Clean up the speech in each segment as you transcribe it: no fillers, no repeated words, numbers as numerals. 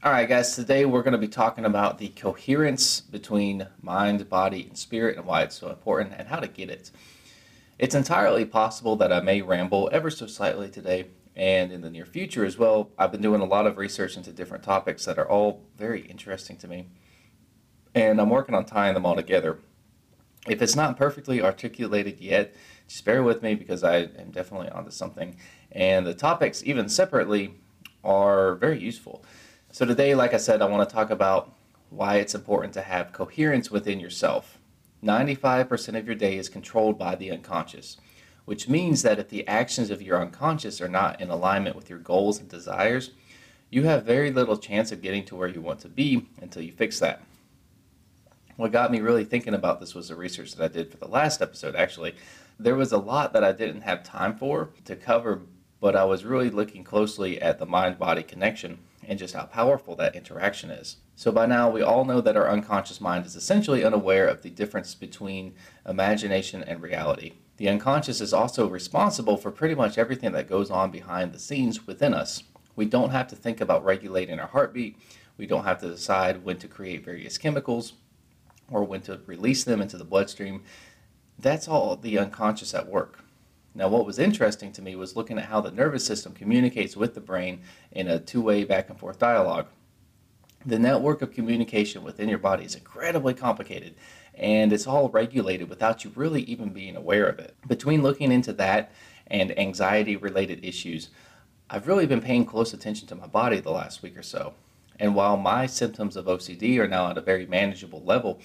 All right, guys, today we're going to be talking about the coherence between mind, body, and spirit and why it's so important and how to get it. It's entirely possible that I may ramble ever so slightly today and in the near future as well. I've been doing a lot of research into different topics that are all very interesting to me, and I'm working on tying them all together. If it's not perfectly articulated yet, just bear with me because I am definitely onto something, and the topics, even separately, are very useful. So today, like I said, I want to talk about why it's important to have coherence within yourself. 95% of your day is controlled by the unconscious, which means that if the actions of your unconscious are not in alignment with your goals and desires, you have very little chance of getting to where you want to be until you fix that. What got me really thinking about this was the research that I did for the last episode, actually. There was a lot that I didn't have time for to cover, but I was really looking closely at the mind-body connection and just how powerful that interaction is. So by now we all know that our unconscious mind is essentially unaware of the difference between imagination and reality. The unconscious is also responsible for pretty much everything that goes on behind the scenes within us. We don't have to think about regulating our heartbeat. We don't have to decide when to create various chemicals or when to release them into the bloodstream. That's all the unconscious at work. Now, what was interesting to me was looking at how the nervous system communicates with the brain in a two-way back-and-forth dialogue. The network of communication within your body is incredibly complicated, and it's all regulated without you really even being aware of it. Between looking into that and anxiety-related issues, I've really been paying close attention to my body the last week or so. And while my symptoms of OCD are now at a very manageable level,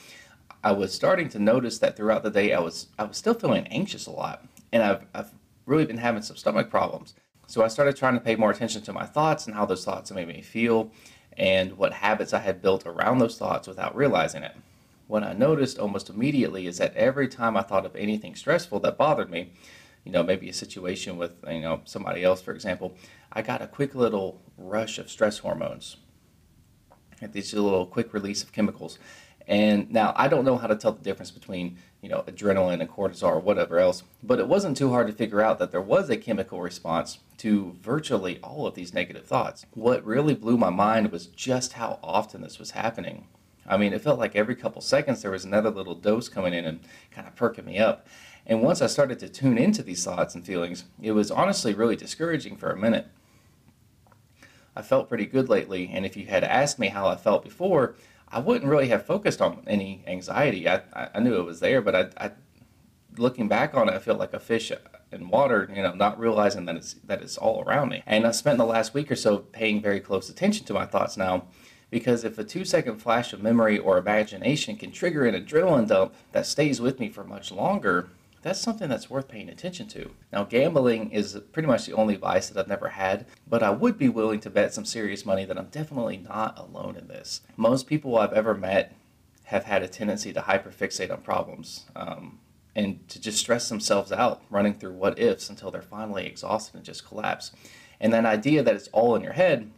I was starting to notice that throughout the day I was still feeling anxious a lot. And I've really been having some stomach problems. So I started trying to pay more attention to my thoughts and how those thoughts made me feel and what habits I had built around those thoughts without realizing it. What I noticed almost immediately is that every time I thought of anything stressful that bothered me, you know, maybe a situation with, you know, somebody else, for example, I got a quick little rush of stress hormones, these little quick release of chemicals. And now I don't know how to tell the difference between, you know, adrenaline and cortisol or whatever else, but it wasn't too hard to figure out that there was a chemical response to virtually all of these negative thoughts. What really blew my mind was just how often this was happening. I mean, it felt like every couple seconds there was another little dose coming in and kind of perking me up. And once I started to tune into these thoughts and feelings, it was honestly really discouraging for a minute. I felt pretty good lately, and if you had asked me how I felt before, I wouldn't really have focused on any anxiety. I knew it was there, but looking back on it, I feel like a fish in water, you know, not realizing that it's all around me. And I spent the last week or so paying very close attention to my thoughts now, because if a 2-second flash of memory or imagination can trigger an adrenaline dump that stays with me for much longer, that's something that's worth paying attention to. Now, gambling is pretty much the only vice that I've never had, but I would be willing to bet some serious money that I'm definitely not alone in this. Most people I've ever met have had a tendency to hyperfixate on problems and to just stress themselves out running through what ifs until they're finally exhausted and just collapse. And that idea that it's all in your head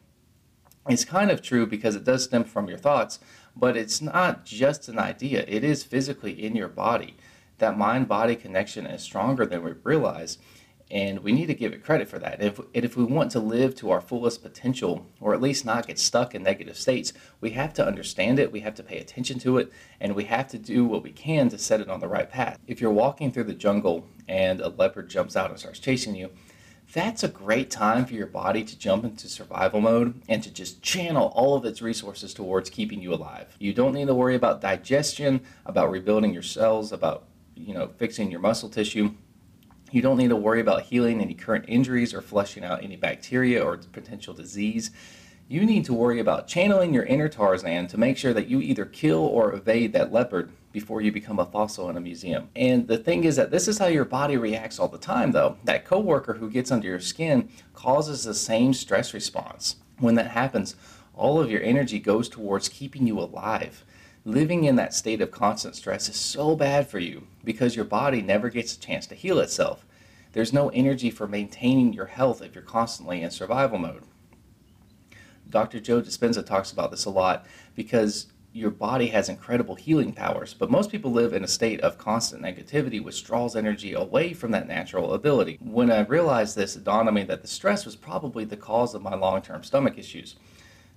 is kind of true because it does stem from your thoughts, but it's not just an idea. It is physically in your body. That mind-body connection is stronger than we realize, and we need to give it credit for that. If we want to live to our fullest potential, or at least not get stuck in negative states, we have to understand it, we have to pay attention to it, and we have to do what we can to set it on the right path. If you're walking through the jungle and a leopard jumps out and starts chasing you, that's a great time for your body to jump into survival mode and to just channel all of its resources towards keeping you alive. You don't need to worry about digestion, about rebuilding your cells, about fixing your muscle tissue. You don't need to worry about healing any current injuries or flushing out any bacteria or potential disease. You need to worry about channeling your inner Tarzan to make sure that you either kill or evade that leopard before you become a fossil in a museum. And the thing is that this is how your body reacts all the time, though. That coworker who gets under your skin causes the same stress response. When that happens, all of your energy goes towards keeping you alive. Living in that state of constant stress is so bad for you because your body never gets a chance to heal itself. There's no energy for maintaining your health if you're constantly in survival mode. Dr. Joe Dispenza talks about this a lot because your body has incredible healing powers, but most people live in a state of constant negativity which draws energy away from that natural ability. When I realized this, it dawned on me that the stress was probably the cause of my long-term stomach issues.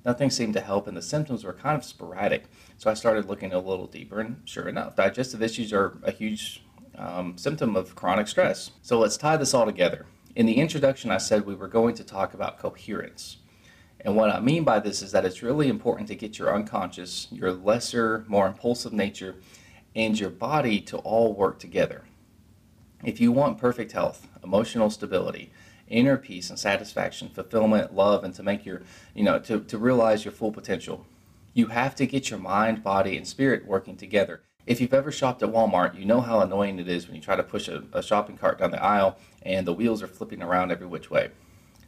nothing seemed to help, and the symptoms were kind of sporadic. So I started looking a little deeper, and sure enough, digestive issues are a huge symptom of chronic stress. So let's tie this all together. In the introduction, I said we were going to talk about coherence. And what I mean by this is that it's really important to get your unconscious, your lesser, more impulsive nature, and your body to all work together. If you want perfect health, emotional stability, inner peace and satisfaction, fulfillment, love, and to make your, to realize your full potential, you have to get your mind, body, and spirit working together. If you've ever shopped at Walmart, you know how annoying it is when you try to push a shopping cart down the aisle and the wheels are flipping around every which way.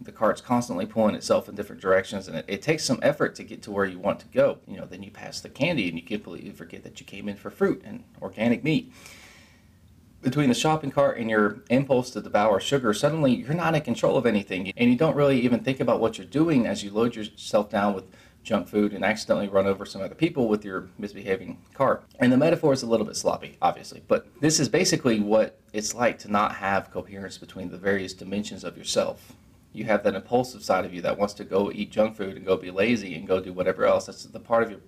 The cart's constantly pulling itself in different directions, and it takes some effort to get to where you want to go. You know, then you pass the candy and you completely forget that you came in for fruit and organic meat. Between the shopping cart and your impulse to devour sugar, suddenly you're not in control of anything, and you don't really even think about what you're doing as you load yourself down with junk food and accidentally run over some other people with your misbehaving cart. And the metaphor is a little bit sloppy, obviously, but this is basically what it's like to not have coherence between the various dimensions of yourself. You have that impulsive side of you that wants to go eat junk food and go be lazy and go do whatever else. That's the part of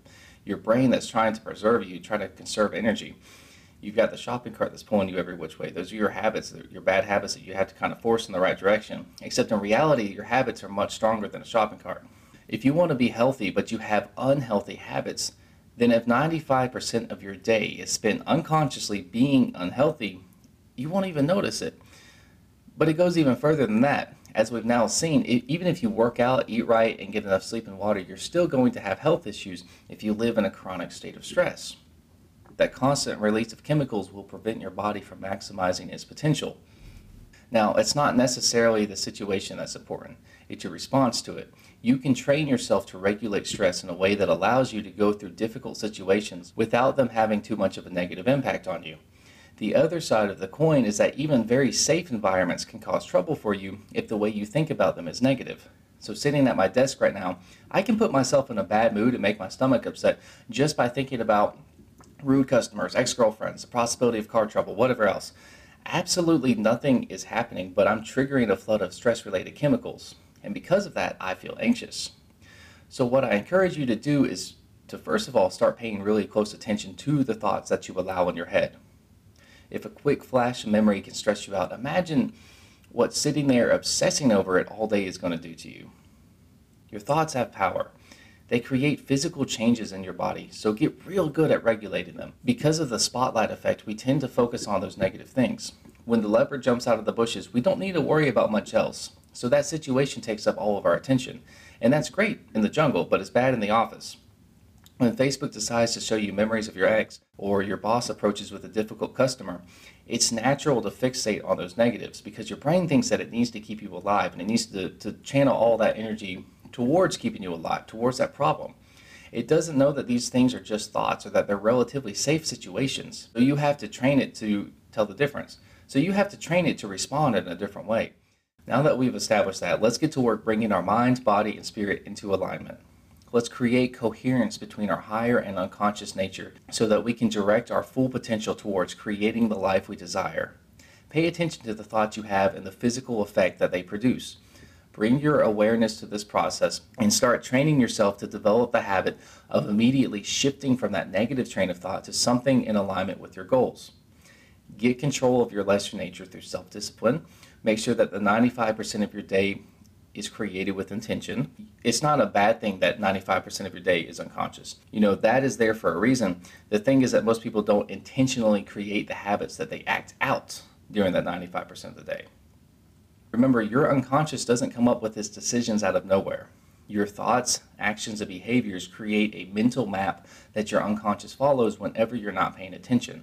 your brain that's trying to preserve you, trying to conserve energy. You've got the shopping cart that's pulling you every which way. Those are your habits, your bad habits that you have to kind of force in the right direction. Except in reality, your habits are much stronger than a shopping cart. If you want to be healthy, but you have unhealthy habits, then if 95% of your day is spent unconsciously being unhealthy, you won't even notice it. But it goes even further than that. As we've now seen, even if you work out, eat right, and get enough sleep and water, you're still going to have health issues if you live in a chronic state of stress. That constant release of chemicals will prevent your body from maximizing its potential. Now, it's not necessarily the situation that's important. It's your response to it. You can train yourself to regulate stress in a way that allows you to go through difficult situations without them having too much of a negative impact on you. The other side of the coin is that even very safe environments can cause trouble for you if the way you think about them is negative. So sitting at my desk right now, I can put myself in a bad mood and make my stomach upset just by thinking about rude customers, ex-girlfriends, the possibility of car trouble, whatever else. Absolutely nothing is happening, but I'm triggering a flood of stress-related chemicals. And because of that, I feel anxious. So what I encourage you to do is to, first of all, start paying really close attention to the thoughts that you allow in your head. If a quick flash of memory can stress you out, imagine what sitting there obsessing over it all day is going to do to you. Your thoughts have power. They create physical changes in your body, so get real good at regulating them. Because of the spotlight effect, we tend to focus on those negative things. When the leopard jumps out of the bushes, we don't need to worry about much else. So that situation takes up all of our attention. And that's great in the jungle, but it's bad in the office. When Facebook decides to show you memories of your ex, or your boss approaches with a difficult customer, it's natural to fixate on those negatives because your brain thinks that it needs to keep you alive, and it needs to channel all that energy towards keeping you alive, towards that problem. It doesn't know that these things are just thoughts or that they're relatively safe situations. So you have to train it to tell the difference. So you have to train it to respond in a different way. Now that we've established that, let's get to work bringing our mind, body, and spirit into alignment. Let's create coherence between our higher and unconscious nature so that we can direct our full potential towards creating the life we desire. Pay attention to the thoughts you have and the physical effect that they produce. Bring your awareness to this process and start training yourself to develop the habit of immediately shifting from that negative train of thought to something in alignment with your goals. Get control of your lesser nature through self-discipline. Make sure that the 95% of your day is created with intention. It's not a bad thing that 95% of your day is unconscious. You know, that is there for a reason. The thing is that most people don't intentionally create the habits that they act out during that 95% of the day. Remember, your unconscious doesn't come up with its decisions out of nowhere. Your thoughts, actions, and behaviors create a mental map that your unconscious follows whenever you're not paying attention.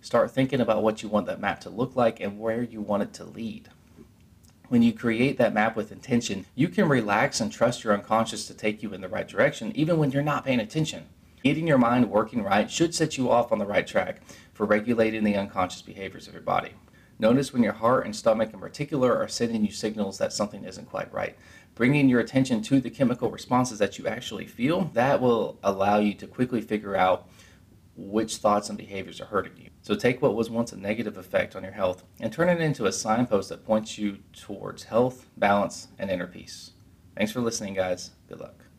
Start thinking about what you want that map to look like and where you want it to lead. When you create that map with intention, you can relax and trust your unconscious to take you in the right direction, even when you're not paying attention. Getting your mind working right should set you off on the right track for regulating the unconscious behaviors of your body. Notice when your heart and stomach in particular are sending you signals that something isn't quite right. Bringing your attention to the chemical responses that you actually feel, that will allow you to quickly figure out which thoughts and behaviors are hurting you. So take what was once a negative effect on your health and turn it into a signpost that points you towards health, balance, and inner peace. Thanks for listening, guys. Good luck.